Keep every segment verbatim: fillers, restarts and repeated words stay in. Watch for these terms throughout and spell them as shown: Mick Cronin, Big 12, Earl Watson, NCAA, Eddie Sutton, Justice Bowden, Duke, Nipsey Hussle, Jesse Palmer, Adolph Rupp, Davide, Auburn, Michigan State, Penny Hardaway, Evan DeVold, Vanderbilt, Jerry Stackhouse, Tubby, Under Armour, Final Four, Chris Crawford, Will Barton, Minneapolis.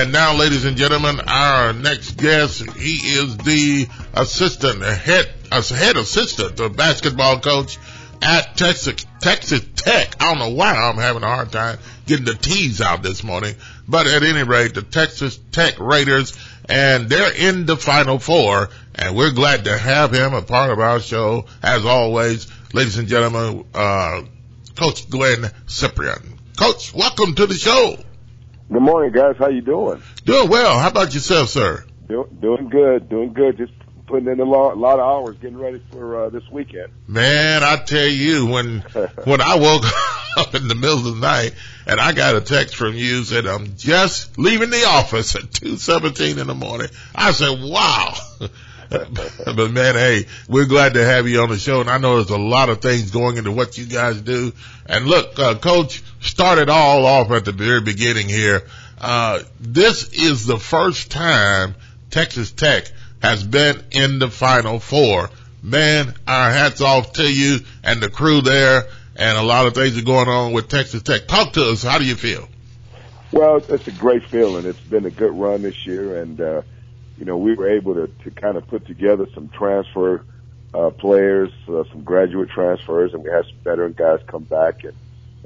And now, ladies and gentlemen, our next guest, he is the assistant, head, head assistant, the basketball coach at Texas, Texas Tech. I don't know why I'm having a hard time getting the T's out this morning, but at any rate, the Texas Tech Raiders, and they're in the Final Four, and we're glad to have him a part of our show, as always. Ladies and gentlemen, uh, Coach Glynn Cyprien. Coach, welcome to the show. Good morning, guys. How you doing? Doing well. How about yourself, sir? Do, doing good. Doing good. Just putting in a lot, lot of hours getting ready for uh, this weekend. Man, I tell you, when when I woke up in the middle of the night and I got a text from you that I'm just leaving the office at two seventeen in the morning, I said, wow. But, man, hey, we're glad to have you on the show, and I know there's a lot of things going into what you guys do. And, look, uh, Coach, start it all off at the very beginning here. Uh, this is the first time Texas Tech has been in the Final Four. Man, our hats off to you and the crew there, and a lot of things are going on with Texas Tech. Talk to us. How do you feel? Well, it's a great feeling. It's been a good run this year, and uh you know, we were able to, to kind of put together some transfer uh, players, uh, some graduate transfers, and we had some veteran guys come back. And,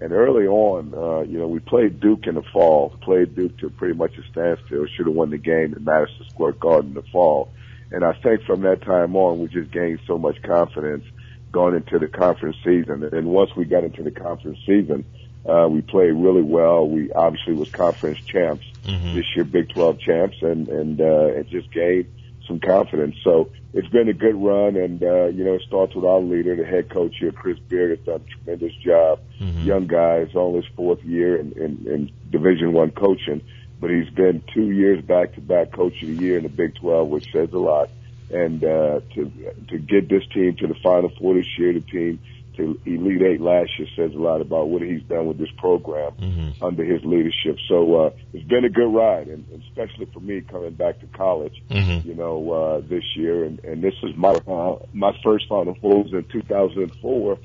and early on, uh, you know, we played Duke in the fall, played Duke to pretty much a standstill, should have won the game at Madison Square Garden in the fall. And I think from that time on, we just gained so much confidence going into the conference season. And once we got into the conference season, Uh, we played really well. We obviously was conference champs mm-hmm. this year, Big twelve champs, and, and, uh, it just gained some confidence. So it's been a good run. And, uh, you know, it starts with our leader, the head coach here, Chris Beard, has done a tremendous job. Mm-hmm. Young guy, it's only his fourth year in, in, in Division One coaching, but he's been two years back to back coach of the year in the Big twelve, which says a lot. And, uh, to, to get this team to the Final Four this year, the team, to Elite Eight last year says a lot about what he's done with this program mm-hmm. under his leadership. So uh, it's been a good ride, and, and especially for me coming back to college, mm-hmm. you know, uh, this year. And, and this is my uh, my first Final Four in two thousand four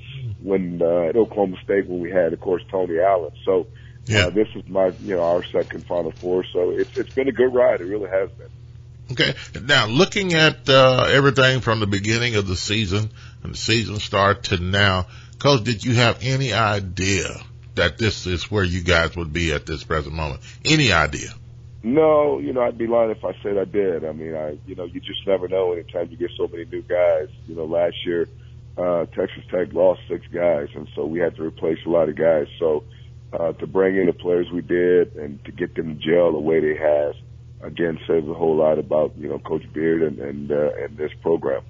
when uh, at Oklahoma State when we had, of course, Tony Allen. So yeah. uh, this is my, you know, our second Final Four. So it's it's been a good ride. It really has been. Okay. Now, looking at uh, everything from the beginning of the season and the season start to now, Coach, did you have any idea that this is where you guys would be at this present moment? Any idea? No. You know, I'd be lying if I said I did. I mean, I you know, you just never know anytime you get so many new guys. You know, last year uh, Texas Tech lost six guys, and so we had to replace a lot of guys. So uh, to bring in the players we did and to get them gel the way they have, again, says a whole lot about, you know, Coach Beard and and, uh, and this program.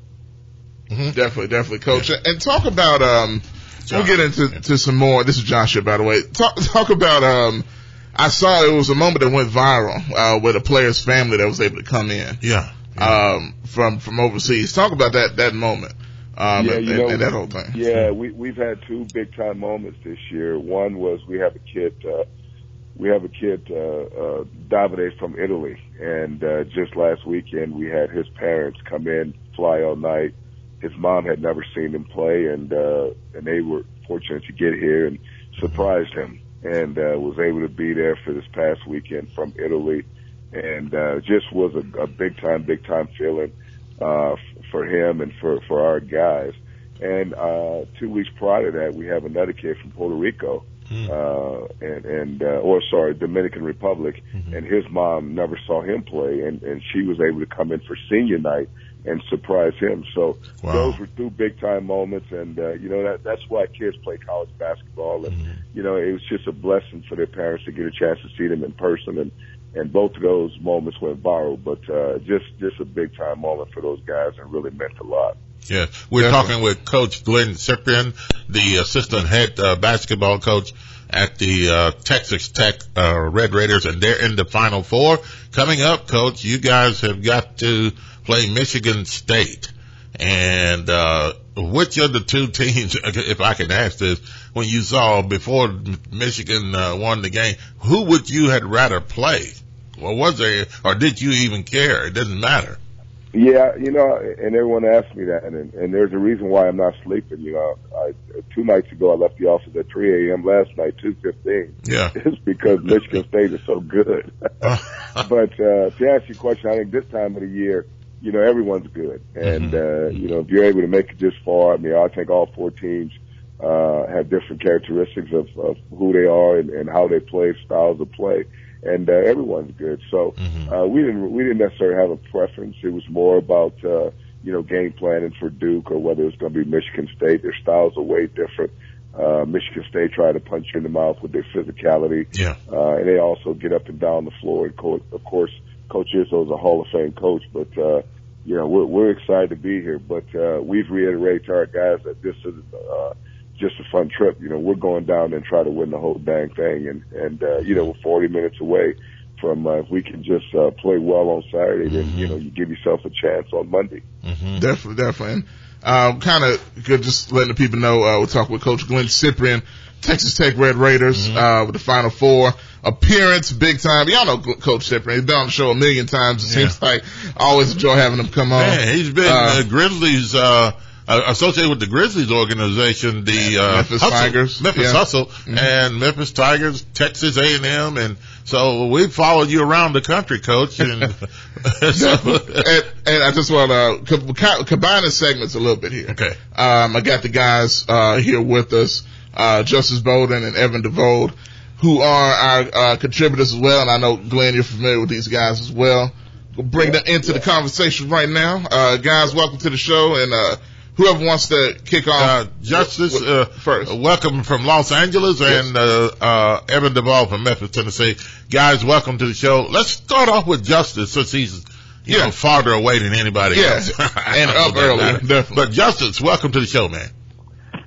Mm-hmm. Definitely, definitely, Coach. Yeah. And talk about, um, John. We'll get into to some more. This is Joshua, by the way. Talk, talk about, um, I saw it was a moment that went viral uh, with a player's family that was able to come in. Yeah. yeah. Um, from from overseas. Talk about that that moment um, yeah, and, you know, and, and that whole thing. Yeah, we, we've had two big-time moments this year. One was we have a kid uh, – We have a kid, uh, uh, Davide from Italy, and uh, just last weekend we had his parents come in, fly all night. His mom had never seen him play, and uh, and they were fortunate to get here and surprised him, and uh, was able to be there for this past weekend from Italy, and uh, just was a, a big time, big time feeling uh, for him and for for our guys. And uh, two weeks prior to that, we have another kid from Puerto Rico. Uh, and, and, uh, or sorry, Dominican Republic, mm-hmm. and his mom never saw him play, and, and she was able to come in for senior night and surprise him. So wow. those were two big time moments, and, uh, you know, that, that's why kids play college basketball. And, mm-hmm. you know, it was just a blessing for their parents to get a chance to see them in person, and, and both of those moments went viral, but, uh, just, just a big time moment for those guys, and really meant a lot. Yeah, we're Definitely. talking with Coach Glynn Cyprien, the assistant head uh, basketball coach at the uh, Texas Tech uh, Red Raiders, and they're in the Final Four. Coming up, Coach, you guys have got to play Michigan State. And uh, which of the two teams, if I can ask this, when you saw before Michigan uh, won the game, who would you had rather play? Well, was there, or did you even care? It doesn't matter. Yeah, you know, and everyone asks me that, and and there's a reason why I'm not sleeping. You know, I, two nights ago I left the office at three a.m. Last night, two fifteen. Yeah, it's because Michigan State is so good. But uh, to answer your question, I think this time of the year, you know, everyone's good, and mm-hmm. uh, you know, if you're able to make it this far, I mean, I think all four teams uh, have different characteristics of, of who they are and, and how they play, styles of play. And uh, everyone's good, so mm-hmm. uh, we didn't we didn't necessarily have a preference. It was more about uh, you know, game planning for Duke or whether it's going to be Michigan State. Their styles are way different. Uh, Michigan State try to punch you in the mouth with their physicality, yeah. uh, and they also get up and down the floor. And co- of course, Coach Izzo is a Hall of Fame coach, but uh, you know, we're, we're excited to be here. But uh, we've reiterated to our guys that this is Uh, just a fun trip. You know, we're going down and try to win the whole dang thing, and and uh, you know, we're forty minutes away from uh, if we can just uh, play well on Saturday, then mm-hmm. you know, you give yourself a chance on Monday. Mm-hmm. Definitely, definitely. And um, kind of just letting the people know, uh, we'll talk with Coach Glynn Cyprien, Texas Tech Red Raiders, mm-hmm. uh, with the Final Four appearance, big time. Y'all know Coach Cyprien. He's been on the show a million times. It yeah. seems like I always enjoy having him come on. Man, he's been uh, uh, Grizzlies. Uh, associated with the Grizzlies organization, the uh, Memphis Hustle, Tigers, Memphis yeah. Hustle, mm-hmm. and Memphis Tigers, Texas A and M, and so we followed you around the country, Coach. And so. and, and I just want to co- combine the segments a little bit here. Okay, um, I got the guys uh, here with us, uh, Justice Bowden and Evan DeVold, who are our uh, contributors as well, and I know, Glenn, you're familiar with these guys as well. We'll bring yeah, them into yeah. the conversation right now. Uh, guys, welcome to the show, and uh, whoever wants to kick off, uh, Justice, w- w- uh, first. Welcome from Los Angeles, yes. and uh, uh, Evan Duvall from Memphis, Tennessee. Guys, welcome to the show. Let's start off with Justice, since he's you yeah. know, farther away than anybody yeah. else, and up early. Definitely. But Justice, welcome to the show, man.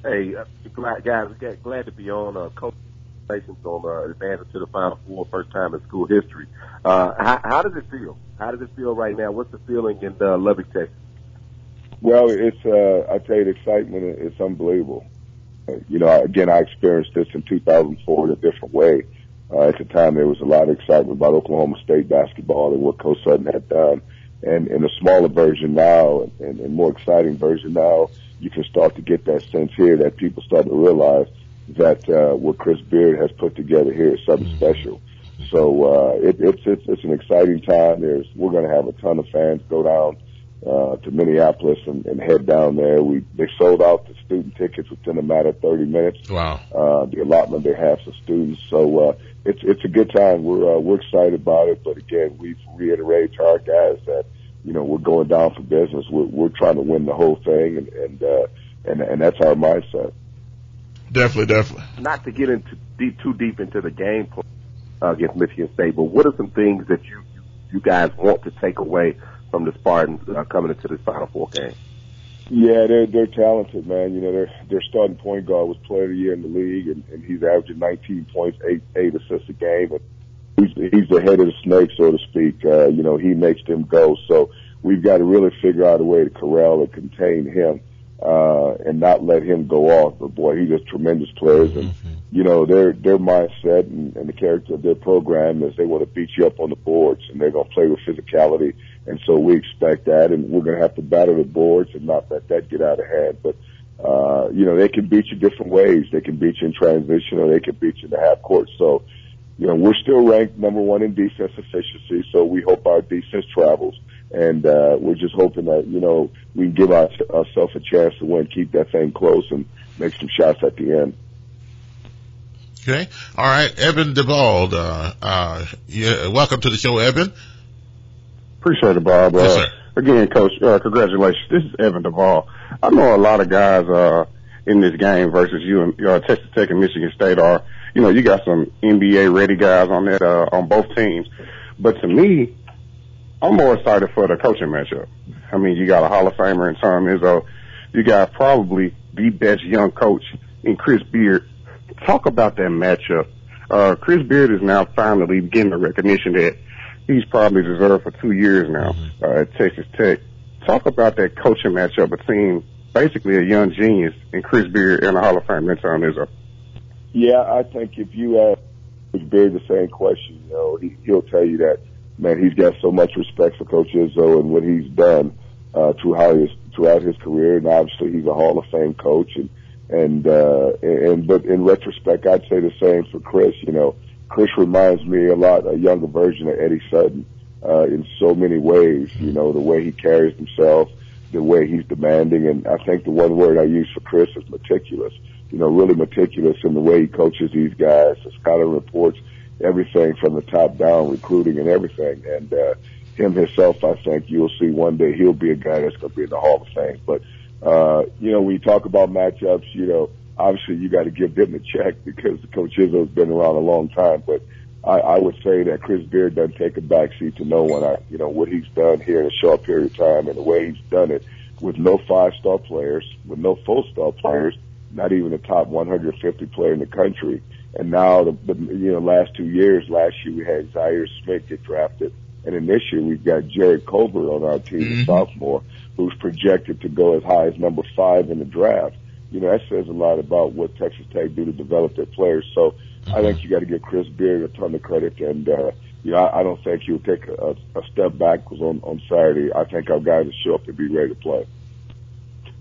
Hey, uh, guys, glad to be on. Uh, congratulations on uh, advancing to the Final Four, first time in school history. Uh, how, how does it feel? How does it feel right now? What's the feeling in uh, Lubbock, Texas? Well, it's, uh, I tell you, the excitement is unbelievable. You know, again, I experienced this in two thousand four in a different way. Uh, at the time, there was a lot of excitement about Oklahoma State basketball and what Coach Sutton had done. And in a smaller version now, and, and more exciting version now, you can start to get that sense here that people start to realize that, uh, what Chris Beard has put together here is something special. So, uh, it, it's, it's, it's an exciting time. There's, we're going to have a ton of fans go down Uh, to Minneapolis and, and head down there. We they sold out the student tickets within a matter of thirty minutes. Wow! Uh, the allotment they have for students, so uh, it's it's a good time. We're uh, we're excited about it, but again, we've reiterated to our guys that you know we're going down for business. We're we're trying to win the whole thing, and and uh, and, and that's our mindset. Definitely, definitely. Not to get into deep, too deep into the game plan uh, against Michigan State, but what are some things that you you guys want to take away from the Spartans uh, coming into this Final Four game? Yeah, they're they're talented, man. You know, their their starting point guard was player of the year in the league, and, and he's averaging nineteen points, eight eight assists a game. But he's, he's the head of the snake, so to speak. Uh, you know, he makes them go. So we've got to really figure out a way to corral and contain him uh, and not let him go off. But boy, he's just tremendous players, and you know, their their mindset and, and the character of their program is they want to beat you up on the boards, and they're going to play with physicality. And so we expect that, and we're going to have to battle the boards and not let that get out of hand. But, uh, you know, they can beat you different ways. They can beat you in transition, or they can beat you in the half court. So, you know, we're still ranked number one in defense efficiency, so we hope our defense travels. And uh, we're just hoping that, you know, we can give our, ourselves a chance to win, keep that thing close, and make some shots at the end. Okay. All right. Evan DeVald, uh, uh, yeah, welcome to the show, Evan. Appreciate it, Bob. Yes, uh, again, Coach, uh, congratulations. This is Evan Duvall. I know a lot of guys uh, in this game versus you and uh, Texas Tech and Michigan State are, you know, you got some N B A-ready guys on that uh, on both teams. But to me, I'm more excited for the coaching matchup. I mean, you got a Hall of Famer in Tom Izzo. You got probably the best young coach in Chris Beard. Talk about that matchup. Uh, Chris Beard is now finally getting the recognition that he's probably deserved for two years now uh, at Texas Tech. Talk about that coaching matchup between basically a young genius and Chris Beard and the Hall of Fame in Tom Izzo. Yeah, I think if you ask Chris Beard the same question, you know, he, he'll tell you that man, he's got so much respect for Coach Izzo and what he's done uh, throughout his throughout his career. And obviously, he's a Hall of Fame coach. And and uh, and but in retrospect, I'd say the same for Chris. You know, Chris reminds me a lot, a younger version of Eddie Sutton uh, in so many ways. You know, the way he carries himself, the way he's demanding, and I think the one word I use for Chris is meticulous. You know, really meticulous in the way he coaches these guys. His scouting reports, everything from the top down, recruiting and everything. And uh, him himself, I think you'll see one day he'll be a guy that's going to be in the Hall of Fame. But, uh, you know, when you talk about matchups, you know, obviously you got to give them a check because Coach Izzo's been around a long time. But I, I would say that Chris Beard doesn't take a backseat to no one. I, you know, what he's done here in a short period of time and the way he's done it with no five-star players, with no four-star players, not even the top one hundred fifty player in the country. And now, the, the you know, last two years, last year we had Zaire Smith get drafted. And in this year we've got Jared Colbert on our team, mm-hmm. a sophomore, who's projected to go as high as number five in the draft. You know, that says a lot about what Texas Tech do to develop their players. So, I think you got to give Chris Beard a ton of credit, and uh, you know I, I don't think he'll take a, a step back because on, on Saturday I think our guys will show up and be ready to play.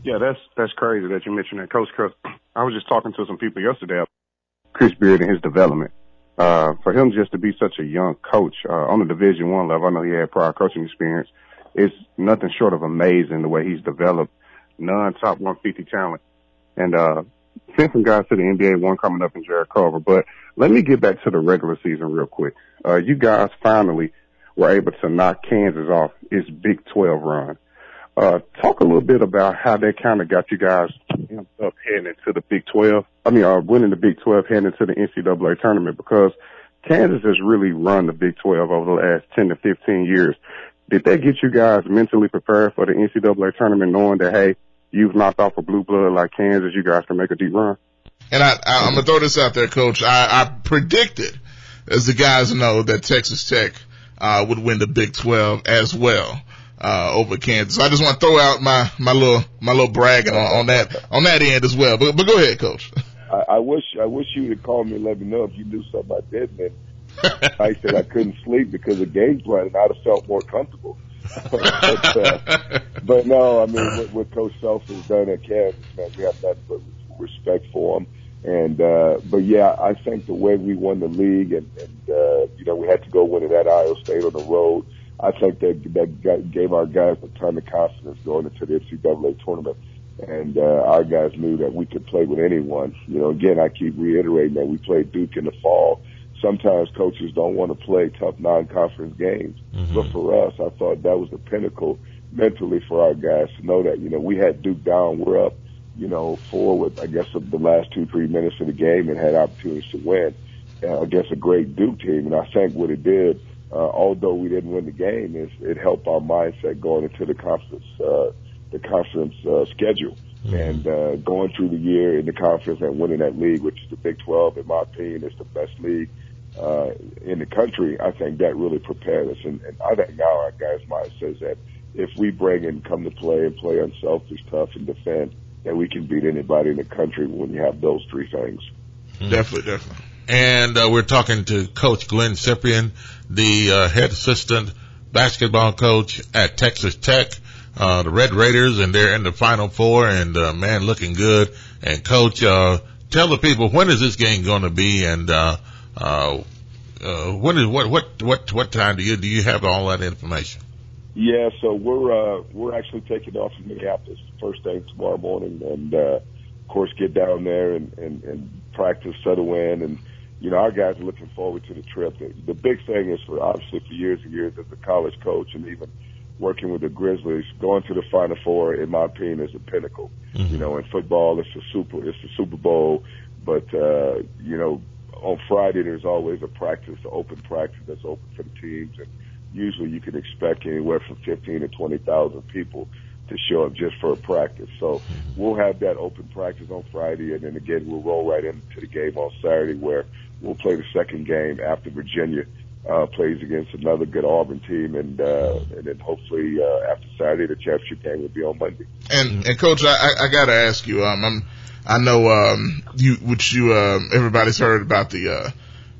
Yeah, that's that's crazy that you mentioned that, Coach. Because I was just talking to some people yesterday about Chris Beard and his development. Uh, for him just to be such a young coach uh, on the Division One level, I know he had prior coaching experience. It's nothing short of amazing the way he's developed non-top one fifty talent, and. uh Send some guys to the N B A, one coming up in Jared Culver. But let me get back to the regular season real quick. Uh, you guys finally were able to knock Kansas off its Big twelve run. Uh, talk a little bit about how that kind of got you guys up heading into the Big twelve. I mean, uh, winning the Big twelve, heading into the N C double A tournament, because Kansas has really run the Big twelve over the last ten to fifteen years. Did that get you guys mentally prepared for the N C double A tournament, knowing that, hey, you've knocked off a blue blood like Kansas, you guys can make a deep run? And I, I, I'm going to throw this out there, Coach. I, I predicted, as the guys know, that Texas Tech uh, would win the Big twelve as well uh, over Kansas. I just want to throw out my, my little my little bragging on, on that on that end as well. But but go ahead, Coach. I, I wish I wish you would call me and let me know if you knew something I did, man. I said I couldn't sleep because of game plan, and I'd have felt more comfortable. but, uh, but no, I mean, what, what Coach Selfridge done at Kansas, man, we have that respect for him. And, uh, but yeah, I think the way we won the league and, and uh, you know, we had to go win it at Iowa State on the road. I think that, that got, gave our guys a ton of confidence going into the N C double A tournament. And, uh, our guys knew that we could play with anyone. You know, again, I keep reiterating that we played Duke in the fall. Sometimes coaches don't want to play tough non-conference games. Mm-hmm. But for us, I thought that was the pinnacle mentally for our guys to know that, you know, we had Duke down. We're up, you know, four with, I guess, the last two, three minutes of the game and had opportunities to win uh, against a great Duke team. And I think what it did, uh, although we didn't win the game, is it helped our mindset going into the conference, uh, the conference uh, schedule. Mm-hmm. And uh, going through the year in the conference and winning that league, which is the Big twelve, in my opinion, is the best league uh in the country. I think that really prepared us, and, and I think now our guys' mind says that if we bring and come to play and play unselfish, tough, and defend, that we can beat anybody in the country when you have those three things. Definitely, definitely. And uh, we're talking to Coach Glynn Cyprien, the uh, head assistant basketball coach at Texas Tech, uh the Red Raiders, and they're in the Final Four, and uh, man, looking good. And Coach, uh tell the people, when is this game going to be, and uh Uh, uh, what is, what, what, what, what time do you, do you have all that information? Yeah, so we're, uh, we're actually taking off from Minneapolis first thing tomorrow morning, and, uh, of course, get down there and, and, and practice, settle in, and, you know, our guys are looking forward to the trip. The, the big thing is for, obviously, for years and years as a college coach and even working with the Grizzlies, going to the Final Four, in my opinion, is the pinnacle. Mm-hmm. You know, in football, it's the Super, it's the Super Bowl, but, uh, you know, on Friday, there's always a practice, an open practice that's open for the teams, and usually you can expect anywhere from fifteen to twenty thousand people to show up just for a practice. So we'll have that open practice on Friday, and then again, we'll roll right into the game on Saturday, where we'll play the second game after Virginia uh, plays against another good Auburn team, and uh, and then hopefully uh, after Saturday, the championship game will be on Monday. And, and Coach, I, I got to ask you, um, I'm I know, um, you, which you, um, everybody's heard about the, uh,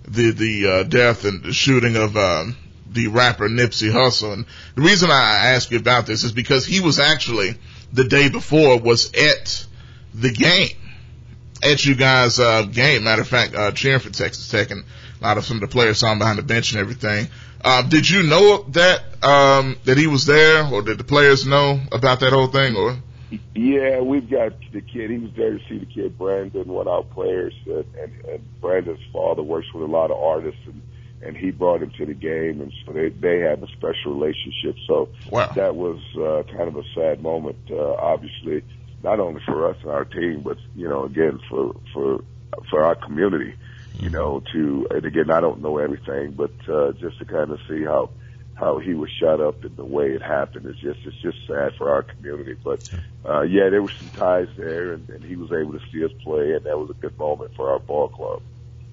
the, the, uh, death and the shooting of, um, the rapper Nipsey Hussle. And the reason I ask you about this is because he was actually, the day before, was at the game, at you guys' uh, game. Matter of fact, uh, cheering for Texas Tech, and a lot of some of the players saw him behind the bench and everything. Uh, did you know that, um, that he was there, or did the players know about that whole thing, or? Yeah, we've got the kid. He was there to see the kid, Brandon, one of our players, and, and, and Brandon's father works with a lot of artists, and, and he brought him to the game, and so they, they have a special relationship. So wow. That was uh, kind of a sad moment, uh, obviously, not only for us and our team, but, you know, again, for for, for our community, you know, to, and again, I don't know everything, but uh, just to kind of see how, how he was shot up and the way it happened. It's just, it's just sad for our community. But, uh, yeah, there were some ties there, and, and he was able to see us play, and that was a good moment for our ball club.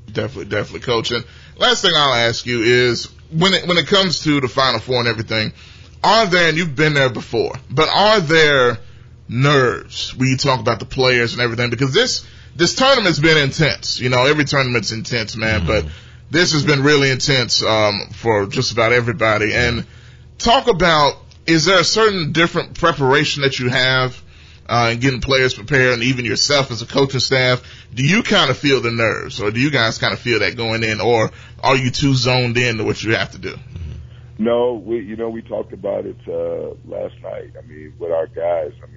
Definitely, definitely, Coach. And last thing I'll ask you is, when it, when it comes to the Final Four and everything, are there, and you've been there before, but are there nerves when you talk about the players and everything? Because this, this tournament's been intense. You know, every tournament's intense, man, mm-hmm. but this has been really intense, um, for just about everybody. And talk about, is there a certain different preparation that you have, uh, in getting players prepared, and even yourself as a coaching staff? Do you kind of feel the nerves, or do you guys kind of feel that going in, or are you too zoned in to what you have to do? No, we, you know, we talked about it, uh, last night. I mean, with our guys, I mean,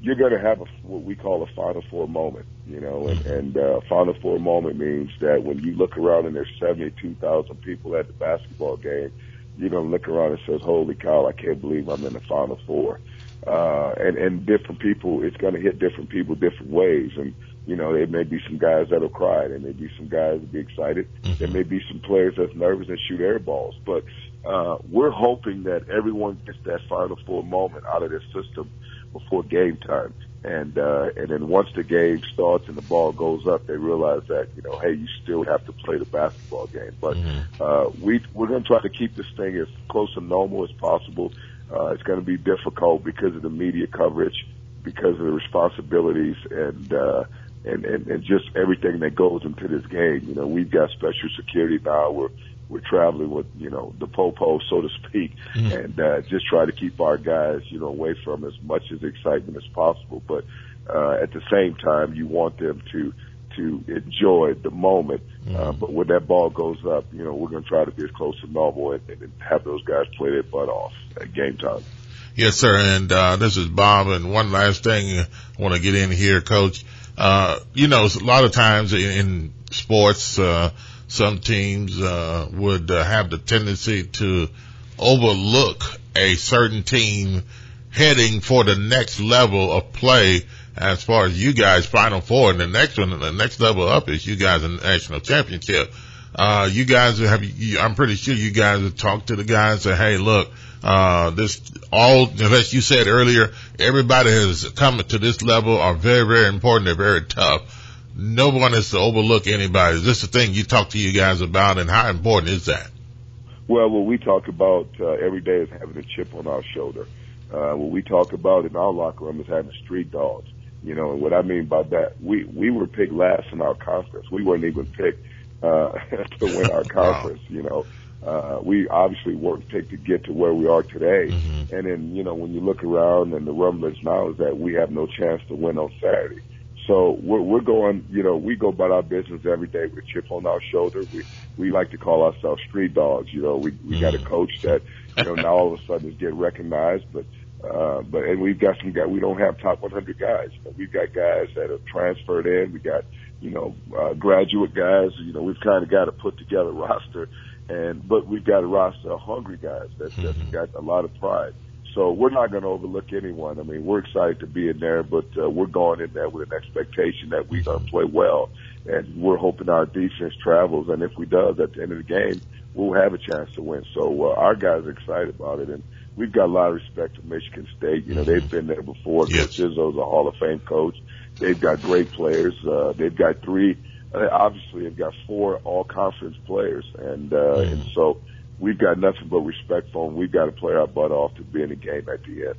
you're going to have a, what we call a Final Four moment, you know, and, and uh, Final Four moment means that when you look around and there's seventy-two thousand people at the basketball game, you're going to look around and say, holy cow, I can't believe I'm in the Final Four. Uh, and, and different people, it's going to hit different people different ways. And, you know, there may be some guys that'll cry. There may be some guys that'll be excited. There may be some players that's nervous and shoot air balls. But uh, we're hoping that everyone gets that Final Four moment out of their system before game time, and uh and then once the game starts and the ball goes up, they realize that, you know, hey, you still have to play the basketball game. But uh we we're going to try to keep this thing as close to normal as possible. Uh it's going to be difficult because of the media coverage, because of the responsibilities, and uh and and, and just everything that goes into this game. You know, we've got special security now. We're We're traveling with, you know, the po-po, so to speak, mm. and uh, just try to keep our guys, you know, away from as much as excitement as possible. But uh, at the same time, you want them to to enjoy the moment. Mm. Uh, but when that ball goes up, you know, we're going to try to be as close to normal and, and have those guys play their butt off at game time. Yes, sir. And uh, this is Bob. And one last thing I want to get in here, Coach. Uh, you know, a lot of times in, in sports, uh, some teams uh, would uh, have the tendency to overlook a certain team heading for the next level of play. As far as you guys, Final Four, and the next one, the next level up is you guys in the national championship. Uh, you guys have, you, I'm pretty sure you guys have talked to the guys and say, hey, look, uh, this all, as you said earlier, everybody has come to this level are very, very important. They're very tough. No one is to overlook anybody. Is this the thing you talk to you guys about, and how important is that? Well, what we talk about uh, every day is having a chip on our shoulder. Uh, what we talk about in our locker room is having street dogs. You know, and what I mean by that, we, we were picked last in our conference. We weren't even picked uh, to win our conference, wow. You know. Uh, we obviously worked to get to where we are today. Mm-hmm. And then, you know, when you look around and the rumblings now is that we have no chance to win on Saturday. So we're, we're going, you know, we go about our business every day with a chip on our shoulder. We we like to call ourselves street dogs. You know, we we got a coach that, you know, now all of a sudden is getting recognized. But uh, but and we've got some guys. We don't have top one hundred guys. You know, we've got guys that have transferred in. We got, you know, uh, graduate guys. You know, we've kind of got to put together a roster. And but we've got a roster of hungry guys that that's got a lot of pride. So we're not going to overlook anyone. I mean, we're excited to be in there, but uh, we're going in there with an expectation that we're going to play well. And we're hoping our defense travels. And if we does, at the end of the game, we'll have a chance to win. So uh, our guys are excited about it. And we've got a lot of respect for Michigan State. You know, they've been there before. Yes. Coach Izzo's a Hall of Fame coach. They've got great players. Uh, they've got three. Uh, obviously, they've got four all-conference players. And, uh, and so we've got nothing but respect for them. We've got to play our butt off to be in the game at the end.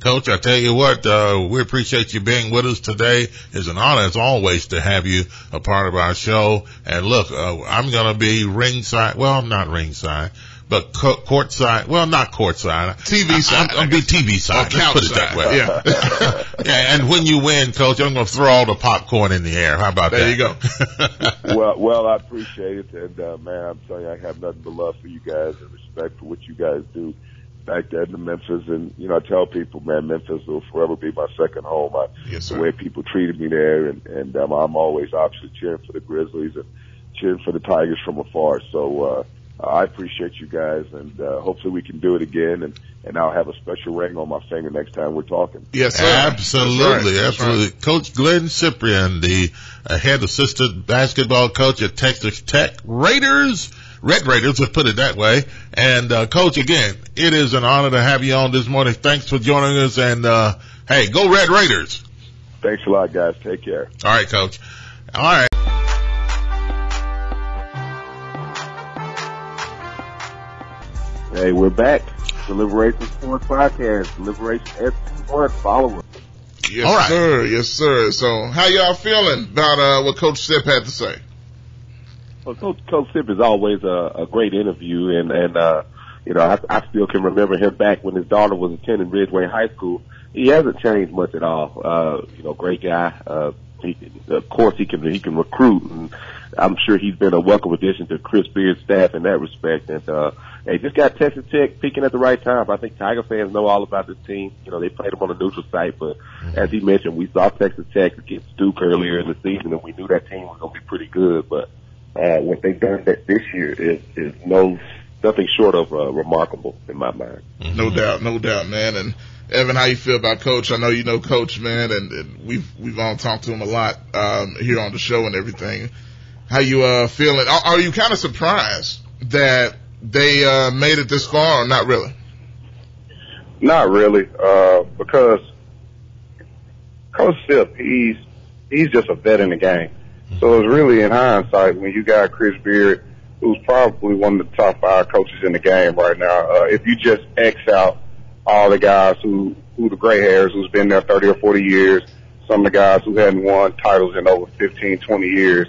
Coach, I tell you what, uh, we appreciate you being with us today. It's an honor, as always, to have you a part of our show. And look, uh, I'm going to be ringside. Well, I'm not ringside. but co- courtside, well, not courtside. T V side. I'm, I'm be T V side. Let's put it that way. Yeah. Yeah. And when you win, Coach, I'm going to throw all the popcorn in the air. How about there that? There you go. well, well, I appreciate it. And, uh, man, I'm telling you, I have nothing but love for you guys and respect for what you guys do back there in the Memphis. And, you know, I tell people, man, Memphis will forever be my second home. I, yes, the way people treated me there. And, and um, I'm always obviously cheering for the Grizzlies and cheering for the Tigers from afar. So, uh, I appreciate you guys, and uh, hopefully we can do it again, and, and I'll have a special ring on my finger next time we're talking. Yes, sir. Absolutely. That's right. Absolutely. That's right. Coach Glynn Cyprien, the uh, head assistant basketball coach at Texas Tech Raiders, Red Raiders, let's put it that way. And, uh, Coach, again, it is an honor to have you on this morning. Thanks for joining us, and, uh, hey, go Red Raiders. Thanks a lot, guys. Take care. All right, Coach. All right. Hey, we're back. The Liberation Sports Podcast, Liberation F one. Follow us. Yes, right. sir. Yes, sir. So, how y'all feeling about uh, what Coach Sip had to say? Well, Coach, Coach Sip is always a, a great interview, and and uh, you know, I, I still can remember him back when his daughter was attending Ridgeway High School. He hasn't changed much at all. Uh, you know, great guy. Uh, he, of course, he can he can recruit, and I'm sure he's been a welcome addition to Chris Beard's staff in that respect. And uh, they just got Texas Tech peaking at the right time. I think Tiger fans know all about this team. You know, they played them on a neutral site, but as he mentioned, we saw Texas Tech against Duke earlier in the season, and we knew that team was going to be pretty good. But uh, what they've done that this year is, is no nothing short of uh, remarkable in my mind. No doubt, no doubt, man. And Evan, how you feel about Coach? I know you know Coach, man, and, and we've we've all talked to him a lot um, here on the show and everything. How you uh, feeling? Are, are you kind of surprised that they uh, made it this far, or not really? Not really, uh, because Coach Sip, he's he's just a vet in the game. So it's really in hindsight when you got Chris Beard, who's probably one of the top five coaches in the game right now. Uh, if you just X out all the guys who, who the gray hairs, who's been there thirty or forty years, some of the guys who hadn't won titles in over fifteen, twenty years.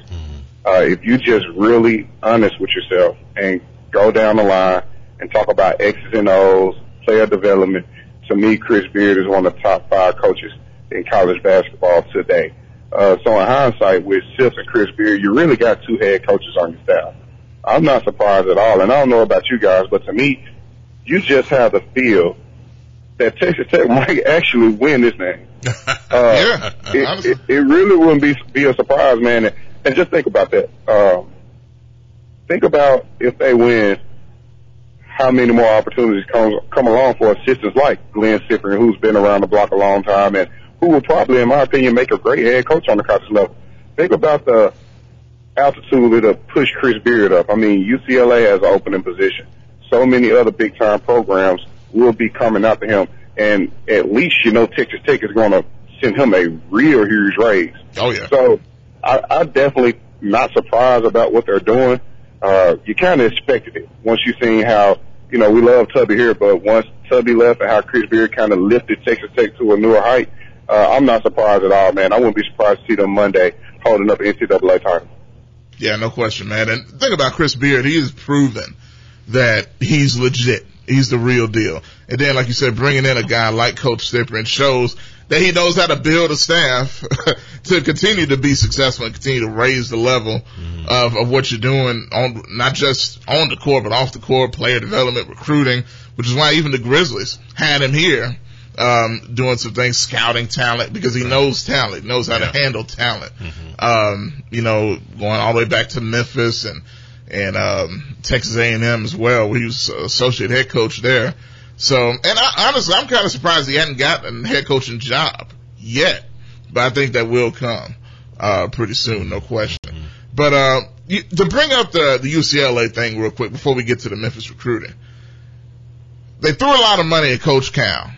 Uh, if you just really honest with yourself and go down the line and talk about X's and O's, player development, to me, Chris Beard is one of the top five coaches in college basketball today. Uh, so in hindsight, with Sip and Chris Beard, you really got two head coaches on your staff. I'm not surprised at all, and I don't know about you guys, but to me, you just have the feel that Texas Tech might actually win this thing. Uh, yeah, it, it, it really wouldn't be be a surprise, man. And, and just think about that. Um, think about if they win, how many more opportunities come come along for assistants like Glynn Cyprien, who's been around the block a long time and who will probably, in my opinion, make a great head coach on the college level. Think about the altitude that'll push Chris Beard up. I mean, U C L A has an opening position. So many other big-time programs will be coming after him, and at least you know Texas Tech is going to send him a real huge raise. Oh yeah. So I, I'm definitely not surprised about what they're doing. Uh, you kind of expected it once you seen how, you know, we love Tubby here, but once Tubby left and how Chris Beard kind of lifted Texas Tech to a newer height, uh, I'm not surprised at all, man. I wouldn't be surprised to see them Monday holding up the N C double A title. Yeah, no question, man. And the thing about Chris Beard, he has proven that he's legit. He's the real deal. And then, like you said, bringing in a guy like Coach Cyprien shows that he knows how to build a staff to continue to be successful and continue to raise the level mm-hmm. of, of what you're doing on, not just on the court, but off the court, player development, recruiting, which is why even the Grizzlies had him here, um, doing some things, scouting talent, because he right. knows talent, knows how yeah. to handle talent. Mm-hmm. Um, you know, going all the way back to Memphis and, and um Texas A and M as well, where he was associate head coach there. So, and I, honestly, I'm kind of surprised he hadn't gotten a head coaching job yet, but I think that will come uh pretty soon, no question. Mm-hmm. But uh you, to bring up the, the U C L A thing real quick before we get to the Memphis recruiting, they threw a lot of money at Coach Cal,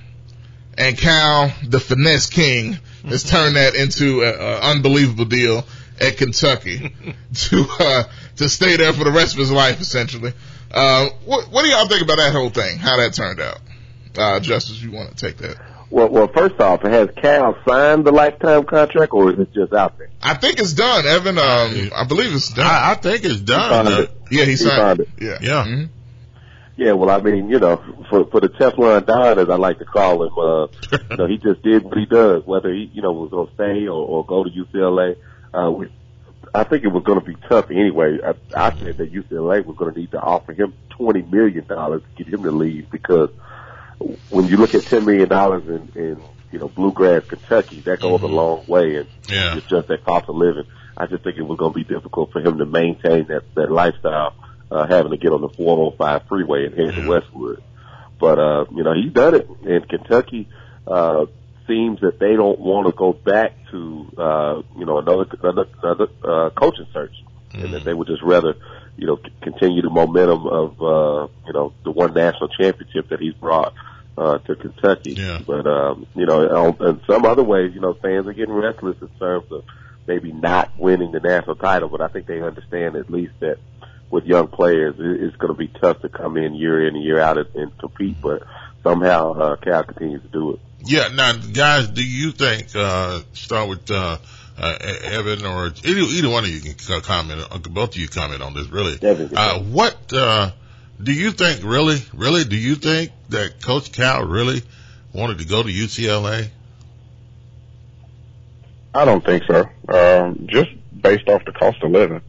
and Cal, the finesse king, mm-hmm. has turned that into an unbelievable deal at Kentucky to uh to stay there for the rest of his life, essentially. Uh, what, what do y'all think about that whole thing, how that turned out? Uh, Justice, you want to take that? Well, well, first off, has Cal signed the lifetime contract, or is it just out there? I think it's done, Evan. Um, I believe it's done. I, I think it's done. He signed it. Yeah, he signed, he signed it. it. Yeah. Yeah. Mm-hmm. Yeah, well, I mean, you know, for for the Teflon Don, as I like to call him, uh, you know, he just did what he does, whether he, you know, was going to stay or, or go to U C L A. Uh, we, I think it was going to be tough anyway. I, I said that U C L A was going to need to offer him twenty million dollars to get him to leave, because when you look at ten million dollars in, in you know, bluegrass Kentucky, that goes mm-hmm. a long way, and yeah. it's just that cost of living. I just think it was going to be difficult for him to maintain that, that lifestyle. Uh, having to get on the four oh five freeway and head yeah. to Westwood. But, uh, you know, he's done it. And Kentucky, uh, seems that they don't want to go back to, uh, you know, another, another, another, uh, coaching search. Mm-hmm. And that they would just rather, you know, c- continue the momentum of, uh, you know, the one national championship that he's brought, uh, to Kentucky. Yeah. But, um, you know, in some other ways, you know, fans are getting restless in terms of maybe not winning the national title. But I think they understand at least that, with young players, it's going to be tough to come in year in and year out and compete, but somehow uh, Cal continues to do it. Yeah, now, guys, do you think, uh, start with uh, uh, Evan or either, either one of you can comment, both of you comment on this, really. Uh, what uh, do you think, really, really, do you think that Coach Cal really wanted to go to U C L A? I don't think so. Um, just based off the cost of living.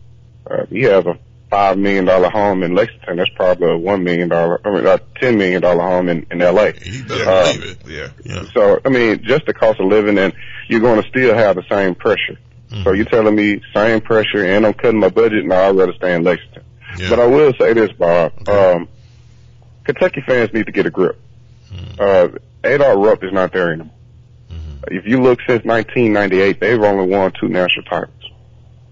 Uh, he has a five million dollar home in Lexington. That's probably a one million dollar, I mean, a ten million dollar home in, in L A. He doesn't uh, believe it. Yeah. yeah. So I mean, just the cost of living, and you're going to still have the same pressure. Mm. So you're telling me same pressure, and I'm cutting my budget. No, I'd rather stay in Lexington. Yeah. But I will say this, Bob. Okay. Um, Kentucky fans need to get a grip. Mm. Uh, Adolph Rupp is not there anymore. Mm-hmm. If you look since nineteen ninety-eight, they've only won two national titles.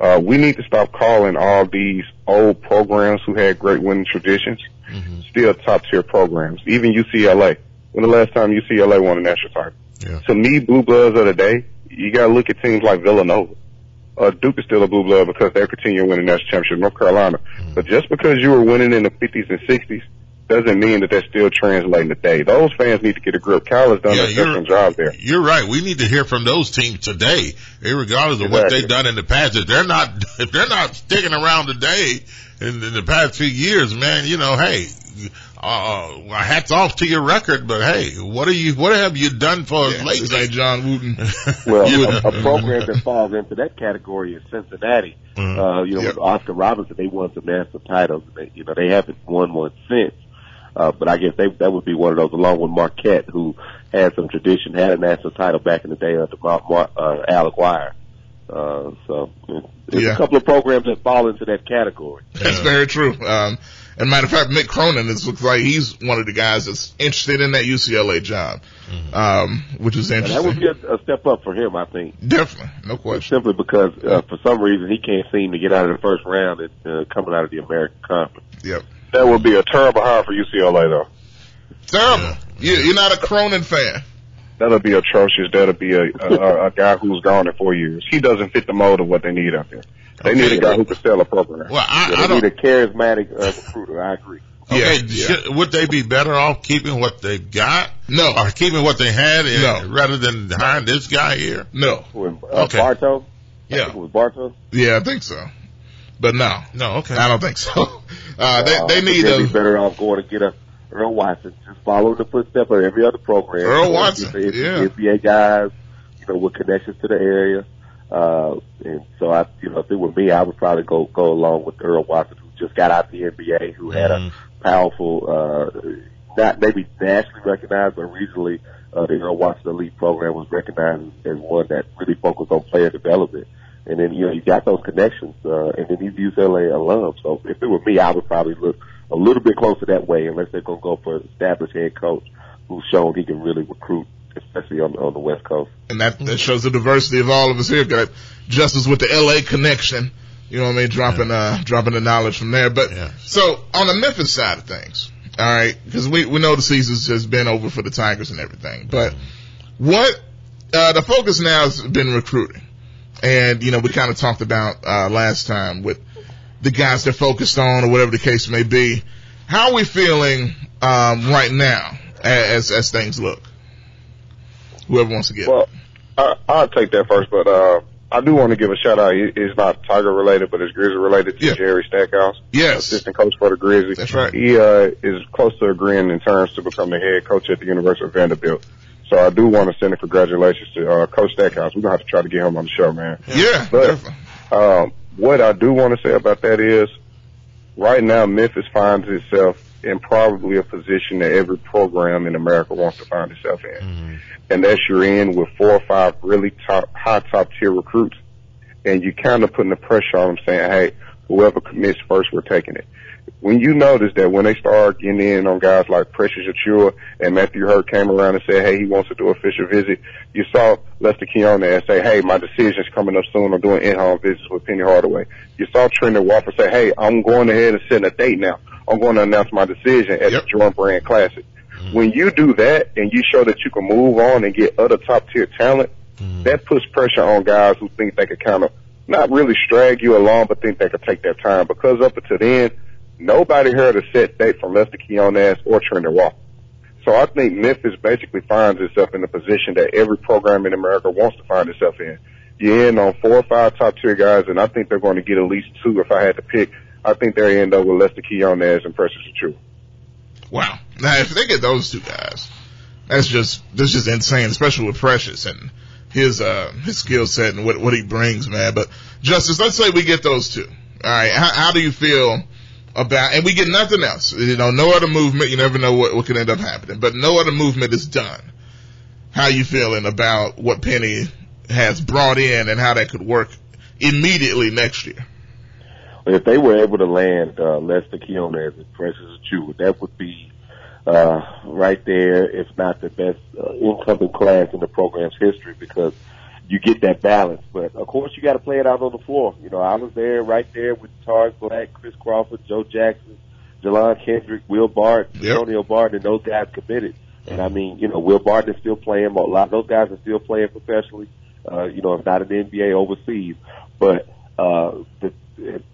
Uh, we need to stop calling all these old programs who had great winning traditions mm-hmm. still top-tier programs. Even U C L A. When the last time U C L A won a national title? Yeah. To me, blue bloods of the day, you got to look at teams like Villanova. Uh, Duke is still a blue blood because they're continuing winning national championship. North Carolina. Mm-hmm. But just because you were winning in the fifties and sixties doesn't mean that they're still translating today. Those fans need to get a grip. Cal has done yeah, an excellent job there. You're right. We need to hear from those teams today, regardless of exactly. what they've done in the past. If they're not, if they're not sticking around today in, in the past few years, man, you know, hey, uh, hats off to your record, but hey, what are you, what have you done for us yeah, lately? It's like John Wooden. Well, you know, a, a program that falls into that category is Cincinnati. Mm-hmm. Uh, you know, yep. with Oscar Robertson, they won some national titles. They, you know, they haven't won one since. Uh, but I guess they, that would be one of those, along with Marquette, who had some tradition, had a national title back in the day under uh, Al Aguirre. Uh, so there's yeah. a couple of programs that fall into that category. That's yeah. very true. Um, and matter of fact, Mick Cronin, it looks like he's one of the guys that's interested in that U C L A job, mm-hmm. um, which is interesting. And that would be a, a step up for him, I think. Definitely, no question. Simply because uh, for some reason he can't seem to get out of the first round at, uh, coming out of the American Conference. Yep. That would be a terrible hire for U C L A, though. Terrible. Yeah. You're not a Cronin fan. That'll be atrocious. That'll be a, a, a guy who's gone in four years. He doesn't fit the mold of what they need out there. They okay. need a guy who can sell a program. Well, I, yeah, they I don't... need a charismatic uh, recruiter. I agree. Okay, yeah. Should, would they be better off keeping what they got? No. Or keeping what they had in, no. rather than hiring this guy here? No. With, uh, okay. Bartow? Yeah. With Bartow? Yeah, I think so. But no. No, okay. I don't think so. Uh, they, uh, they need a. They'd be better off going to get a Earl Watson. Just follow the footsteps of every other program. Earl Watson, you know, yeah. N B A guys, you know, with connections to the area. Uh, and so I, you know, if it were me, I would probably go, go along with Earl Watson, who just got out the N B A, who mm-hmm. had a powerful, uh, not maybe nationally recognized, but regionally, uh, the Earl Watson Elite program was recognized as one that really focused on player development. And then, you know, you got those connections, uh, and then he's U C L A alum. So if it were me, I would probably look a little bit closer that way, unless they're going to go for an established head coach who's shown he can really recruit, especially on, on the West Coast. And that, that shows the diversity of all of us here. Got Justice with the L A connection, you know what I mean, dropping, yeah. uh, dropping the knowledge from there. But yeah. so on the Memphis side of things, all right, because we, we know the season's just been over for the Tigers and everything. But what, uh, the focus now has been recruiting. And, you know, we kind of talked about, uh, last time with the guys they're focused on or whatever the case may be. How are we feeling, um, right now as, as things look? Whoever wants to get it. Well, I, I'll take that first, but, uh, I do want to give a shout out. It's not Tiger related, but it's Grizzly related to yeah. Jerry Stackhouse. Yes. Assistant coach for the Grizzlies. That's right. He, uh, is close to agreeing in terms to become the head coach at the University of Vanderbilt. So I do want to send a congratulations to, uh, Coach Stackhouse. We're going to have to try to get him on the show, man. Yeah. But, definitely. um, what I do want to say about that is right now Memphis finds itself in probably a position that every program in America wants to find itself in. Mm-hmm. And that's you're in with four or five really top, high top tier recruits. And you kind of putting the pressure on them saying, hey, whoever commits first, we're taking it. When you notice that when they start getting in on guys like Precious Achiuwa and Matthew Hurt came around and said, hey, he wants to do official visit, you saw Lester Quinones say, hey, my decision's coming up soon. I'm doing in-home visits with Penny Hardaway. You saw Trendon Watford say, hey, I'm going ahead and setting a date now. I'm going to announce my decision at yep. the Jordan Brand Classic. Mm-hmm. When you do that and you show that you can move on and get other top-tier talent, mm-hmm. that puts pressure on guys who think they could kind of not really drag you along, but think they could take their time. Because up until then, nobody heard a set date from Lester Quinones or Trendon Watford. So I think Memphis basically finds itself in a position that every program in America wants to find itself in. You're in on four or five top-tier guys, and I think they're going to get at least two if I had to pick. I think they end up with Lester Quinones and Precious Achiuwa. Wow! Now, if they get those two guys, that's just that's just insane, especially with Precious and his uh his skill set and what what he brings, man. But Justice, let's say we get those two. All right, how, how do you feel about? And we get nothing else. You know, no other movement. You never know what what could end up happening. But no other movement is done. How are you feeling about what Penny has brought in and how that could work immediately next year? If they were able to land uh, Lester Quinones and Precious Achiuwa, that would be uh, right there, if not the best uh, incoming class in the program's history, because you get that balance. But, of course, you got to play it out on the floor. You know, I was there, right there with Tariq Black, Chris Crawford, Joe Jackson, Jelon Kendrick, Will Barton, yep. Antonio Barton, and those guys committed. And, I mean, you know, Will Barton is still playing. A lot of those guys are still playing professionally, uh, you know, if not in the N B A, overseas. But uh, the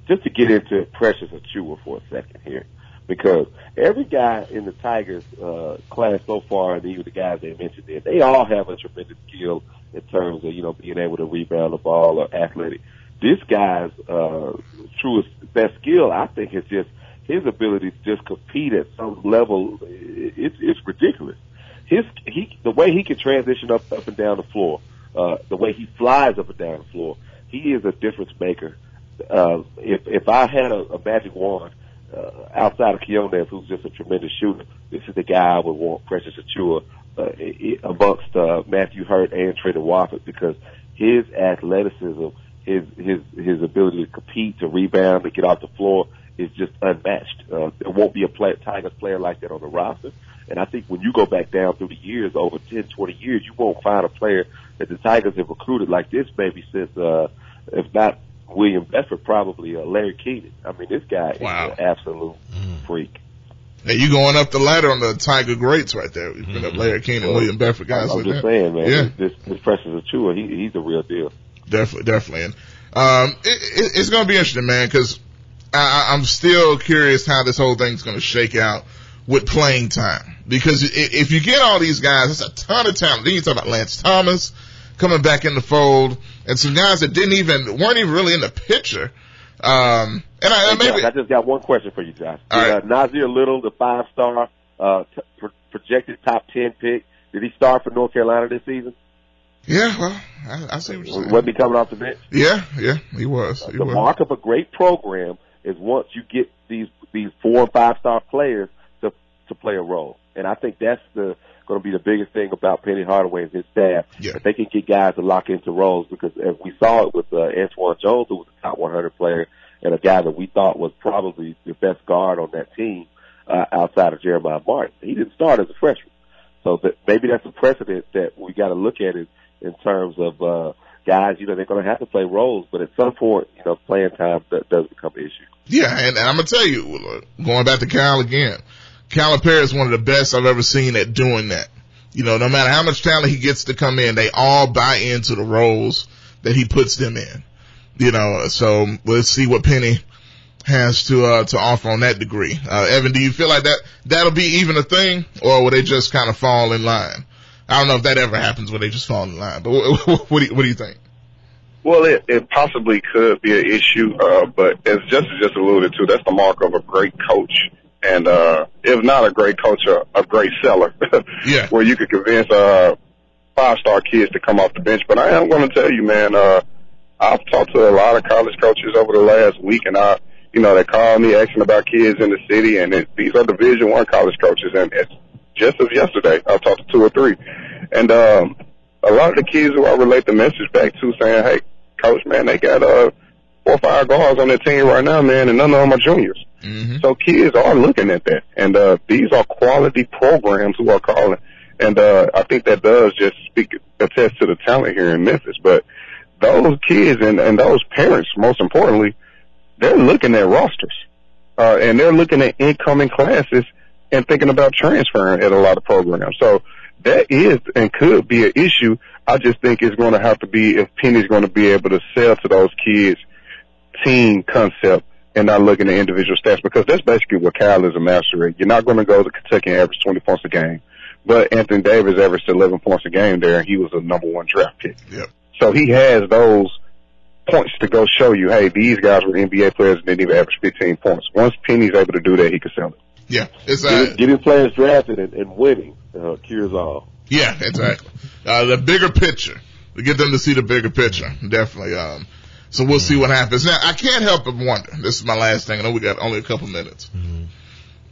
just to get into Precious Achiuwa for a second here, because every guy in the Tigers uh, class so far, and even the guys they mentioned there, they all have a tremendous skill in terms of, you know, being able to rebound the ball or athletic. This guy's uh, truest best skill, I think, is just his ability to just compete at some level. It's, it's ridiculous. His he the way he can transition up up and down the floor, uh, the way he flies up and down the floor, he is a difference maker. Uh, if, if I had a, a magic wand, uh, outside of Quinones, who's just a tremendous shooter, this is the guy I would want Precious Achiuwa, uh, amongst, uh, Matthew Hurt and Trendon Watford, because his athleticism, his, his, his ability to compete, to rebound, to get off the floor is just unmatched. Uh, there won't be a play, Tigers player like that on the roster. And I think when you go back down through the years, over ten, twenty years, you won't find a player that the Tigers have recruited like this maybe since, uh, if not William Bedford, probably uh, Larry Keaton. I mean, this guy wow. is an absolute mm. freak. Hey, you going up the ladder on the Tiger greats right there. You've been mm-hmm. up Larry Keaton, well, William Bedford, guys I'm like that. I'm just saying, man, yeah. this, this Precious Achiuwa, he, he's the real deal. Definitely, definitely. And um, it, it, it's going to be interesting, man, because I'm still curious how this whole thing's going to shake out with playing time. Because if you get all these guys, that's a ton of talent. Then you talk about Lance Thomas coming back in the fold, and some guys that didn't even weren't even really in the picture. Um, and I hey, maybe Josh, I just got one question for you, Josh. All did, right. uh, Nazir Little, the five-star uh, t- pro- projected top ten pick, did he start for North Carolina this season? Yeah, well, I, I see what you're saying. Wasn't he coming off the bench? Yeah, yeah, he was. He uh, the was. Mark of a great program is once you get these these four and five-star players to to play a role, and I think that's the going to be the biggest thing about Penny Hardaway and his staff. Yeah. But they can get guys to lock into roles, because as we saw it with uh, Antoine Jones, who was a top one hundred player and a guy that we thought was probably the best guard on that team uh, outside of Jeremiah Martin. He didn't start as a freshman. So that maybe that's a precedent that we got to look at it in terms of uh, guys, you know, they're going to have to play roles, but at some point, you know, playing time that does become an issue. Yeah, and, and I'm going to tell you, going back to Kyle again, Calipari is one of the best I've ever seen at doing that. You know, no matter how much talent he gets to come in, they all buy into the roles that he puts them in. You know, so let's see what Penny has to uh, to offer on that degree. Uh, Evan, do you feel like that that'll be even a thing, or will they just kind of fall in line? I don't know if that ever happens where they just fall in line, but what, what, do, you, what do you think? Well, it, it possibly could be an issue, uh, but as Justin just alluded to, that's the mark of a great coach. And, uh, if not a great coach, a, a great seller. Yeah. Where you could convince, uh, five-star kids to come off the bench. But I am going to tell you, man, uh, I've talked to a lot of college coaches over the last week, and I, you know, they call me asking about kids in the city, and it, these are Division One college coaches. And it's just as yesterday, I talked to two or three. And, um, a lot of the kids who I relate the message back to saying, hey, coach, man, they got, uh, four or five guards on their team right now, man, and none of them are juniors. Mm-hmm. So kids are looking at that. And, uh, these are quality programs who are calling. And, uh, I think that does just speak, attest to the talent here in Memphis. But those kids and, and those parents, most importantly, they're looking at rosters. Uh, and they're looking at incoming classes and thinking about transferring at a lot of programs. So that is and could be an issue. I just think it's going to have to be if Penny's going to be able to sell to those kids team concept and not looking at individual stats, because that's basically what Kyle is a master at. You're not going to go to Kentucky and average twenty points a game, but Anthony Davis averaged eleven points a game there, and he was a number one draft pick. Yep. So he has those points to go show you, hey, these guys were N B A players and didn't even average fifteen points. Once Penny's able to do that, he can sell it. Yeah, it's uh, getting, getting players drafted and, and winning uh, cures all. Yeah, exactly. Uh, the bigger picture, to get them to see the bigger picture, definitely. Um, so we'll see what happens. Now, I can't help but wonder. This is my last thing. I know we got only a couple minutes. Mm-hmm.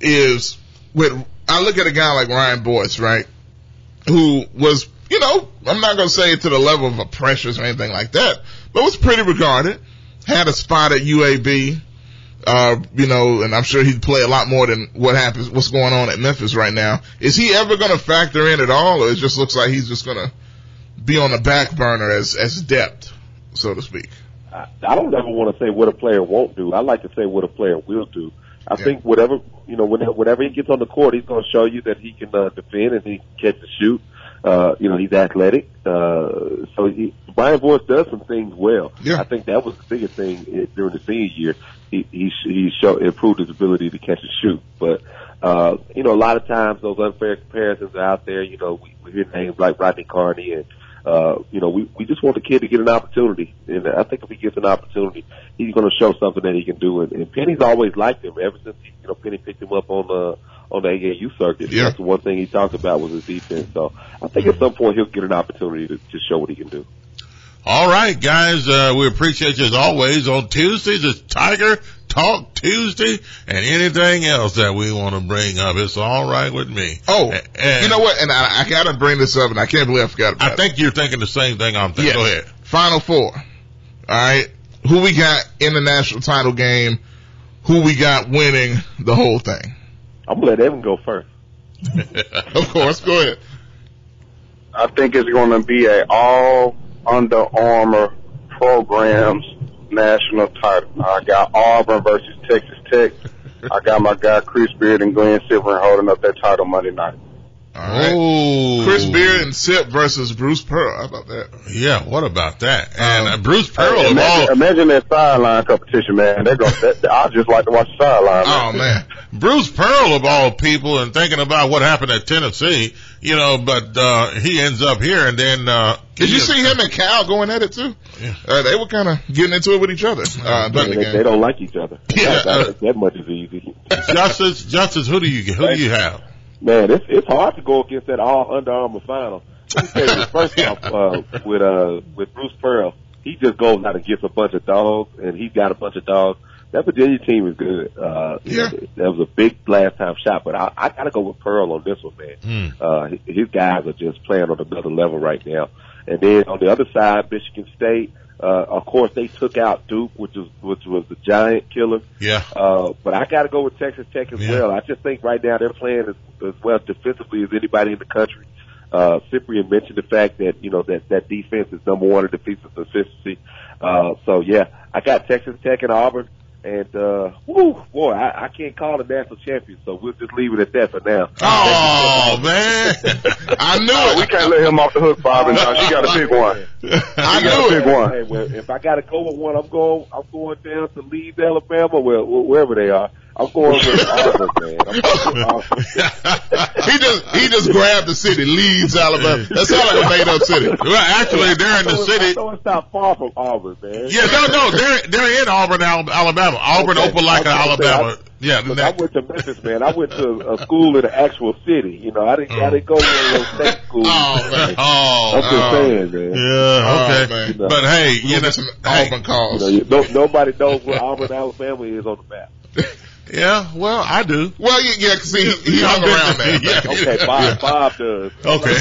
Is with I look at a guy like Ryan Boyce, right, who was, you know, I'm not going to say it to the level of a Precious or anything like that, but was pretty regarded. Had a spot at U A B. Uh, you know, and I'm sure he'd play a lot more than what happens, what's going on at Memphis right now. Is he ever going to factor in at all, or it just looks like he's just going to be on the back burner as, as depth, so to speak? I, I don't ever want to say what a player won't do. I like to say what a player will do. I yeah. think whatever, you know, whenever, whenever he gets on the court, he's going to show you that he can uh, defend and he can catch the shoot. Uh, you know, he's athletic. Uh, so he, Brian Boyce does some things well. Yeah. I think that was the biggest thing during the senior year. He, he, he showed, improved his ability to catch and shoot. But, uh, you know, a lot of times those unfair comparisons are out there. You know, we, we hear names like Rodney Carney and, uh, you know, we, we just want the kid to get an opportunity. And I think if he gets an opportunity, he's going to show something that he can do. And, and Penny's always liked him ever since, you know, Penny picked him up on the, on the A A U circuit. Yeah. That's the one thing he talked about was his defense. So I think at some point he'll get an opportunity to, to show what he can do. All right, guys, uh, we appreciate you as always. On Tuesdays, it's Tiger Talk Tuesday, and anything else that we want to bring up, it's all right with me. Oh, and, and you know what? And I, I got to bring this up, and I can't believe I forgot about it. I think it. You're thinking the same thing I'm thinking. Yes. Go ahead. Final Four. All right. Who we got in the national title game? Who we got winning the whole thing? I'm going to let Evan go first. Of course. Go ahead. I think it's going to be a all Under Armour programs national title. I got Auburn versus Texas Tech. I got my guy Chris Beard and Glynn Cyprien holding up that title Monday night. All right. Oh. Chris Beard and Sip versus Bruce Pearl. How about that? Yeah, what about that? And um, uh, Bruce Pearl I, imagine, of all... Imagine that sideline competition, man. They're gonna, that, I just like to watch the sideline. Oh, man. Bruce Pearl, of all people, and thinking about what happened at Tennessee, you know, but uh he ends up here, and then... uh Did you see him and Cal going at it, too? Yeah. Uh, they were kind of getting into it with each other. Uh, yeah, they, the they don't like each other. Yeah. That, uh, that much is easy. Justice, Justice, who do you who do you have? Man, it's, it's hard to go against that all Under Armour final. Let me tell you, first off, uh, with, uh, with Bruce Pearl, he just goes out and gets a bunch of dogs, and he's got a bunch of dogs. That Virginia team is good. Uh, yeah. you know, that was a big last time shot, but I, I gotta go with Pearl on this one, man. Mm. Uh, his guys are just playing on another level right now. And then on the other side, Michigan State, uh, of course they took out Duke, which was, which was the giant killer. Yeah. Uh, but I gotta go with Texas Tech as yeah. well. I just think right now they're playing as as well defensively as anybody in the country. Uh, Cyprien mentioned the fact that, you know, that, that defense is number one in defensive efficiency. Uh, so yeah, I got Texas Tech and Auburn, and, uh, woo, boy, I, I can't call the national champion, so we'll just leave it at that for now. Oh, man. I knew it. We can't let him off the hook, Bob, and now she got a big one. I she knew it. Big one. Hey, well, if I got to go with one, I'm going, I'm going down to Leeds, Alabama, where, wherever they are. I'm going with Auburn, man. I'm going with Auburn. He just, he just grabbed the city, Leeds, Alabama. That sounds like a made-up city. Well, actually, they're in the city. It's not far from Auburn, man. Yeah, no, no, they're they're in Auburn, Alabama. Auburn, okay. Opelika, Alabama. I, yeah, I went to Memphis, man. I went to a school in the actual city. You know, I didn't, mm. I didn't go to a state school. Oh, man. Oh, I'm just saying, man. Yeah, okay. Oh, man. But hey, yeah, that's an Auburn cause. You know, you, no, nobody knows where Auburn, Alabama is on the map. Yeah, well, I do. Well, yeah, yeah, see, he, he hung around there. Yeah. Okay, Bob, Bob does. Okay.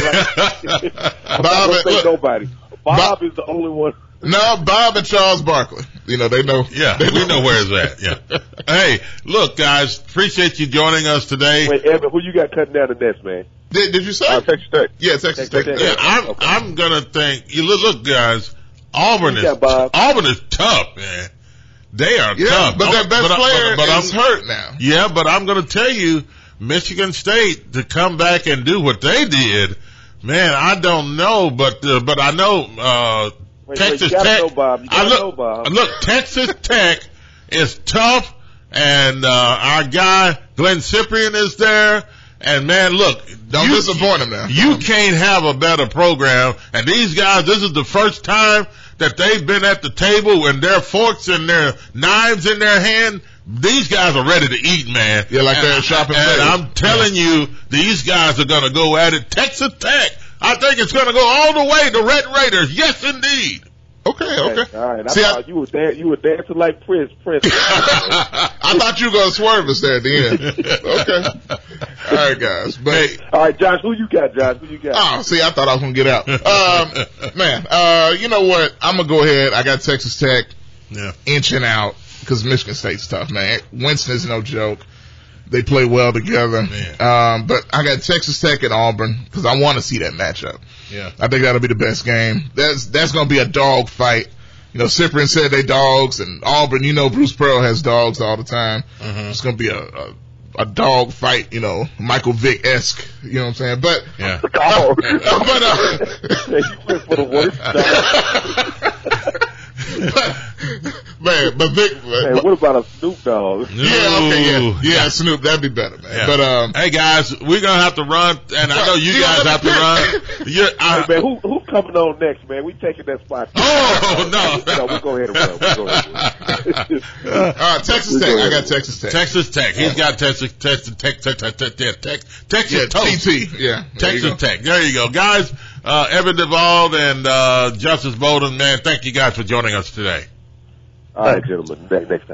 I'm Bob not and, look, nobody. Bob, Bob is the only one. No, Bob and Charles Barkley. You know, they know. Yeah, they we know where it's at. Yeah. Hey, look, guys, appreciate you joining us today. Wait, Evan, who you got cutting down the nets, man? Did, did you say? Uh, Texas Tech. Yeah, Texas Tech. Tech. Yeah, I'm, okay. I'm gonna think. You look, look, guys. Auburn is got, Auburn is tough, man. They are yeah, tough. But their best but, player but, but, but is I'm, hurt now. Yeah, but I'm going to tell you, Michigan State, to come back and do what they did, man, I don't know, but uh, but I know uh, wait, Texas wait, Tech. Know, Bob. I look, know, look, Texas Tech is tough, and uh, our guy Glynn Cyprien is there. And, man, look. Don't you, disappoint them now. You can't have a better program. And these guys, this is the first time that they've been at the table and their forks and their knives in their hand. These guys are ready to eat, man. Yeah, like and they're I, shopping. And place. I'm telling yeah. you, these guys are going to go at it. Texas Tech, I think it's going to go all the way to Red Raiders. Yes, indeed. Okay, okay. okay. All right. I See, thought I, you were dan- you were dancing like Prince. Prince. I thought you were gonna swerve us there at the end. Okay. All right, guys. But hey. All right, Josh. Who you got, Josh? Who you got? Oh, see, I thought I was gonna get out. Um, man, uh, you know what? I'm gonna go ahead. I got Texas Tech. Yeah. Inching out because Michigan State's tough, man. Winston is no joke. They play well together. Oh, um, but I got Texas Tech and Auburn because I want to see that matchup. Yeah. I think that'll be the best game. That's, that's going to be a dog fight. You know, Cyprien said they dogs and Auburn, you know, Bruce Pearl has dogs all the time. Uh-huh. It's going to be a, a, a dog fight, you know, Michael Vick-esque. You know what I'm saying? But, yeah. Dog. Uh, but, uh, you went for the worst dog. But, man, but Vic. Hey, what about a Snoop Dogg? Yeah, okay, yeah, yeah, Snoop, that'd be better, man. Yeah. But um, hey guys, we're gonna have to run, and I know you guys have to run. You're, I, hey man, who who's coming on next, man? We taking that spot. Oh no, no, we go ahead and run. We go ahead and run. All right, Texas Tech. I got Texas Tech. Texas Tech. He's got Texas Texas Tech Texas Tech Texas T T. Yeah, Texas Tech. There you go, guys. Uh, Evan Duvall and, uh, Justice Bolden, man, thank you guys for joining us today. All right, gentlemen. Next time.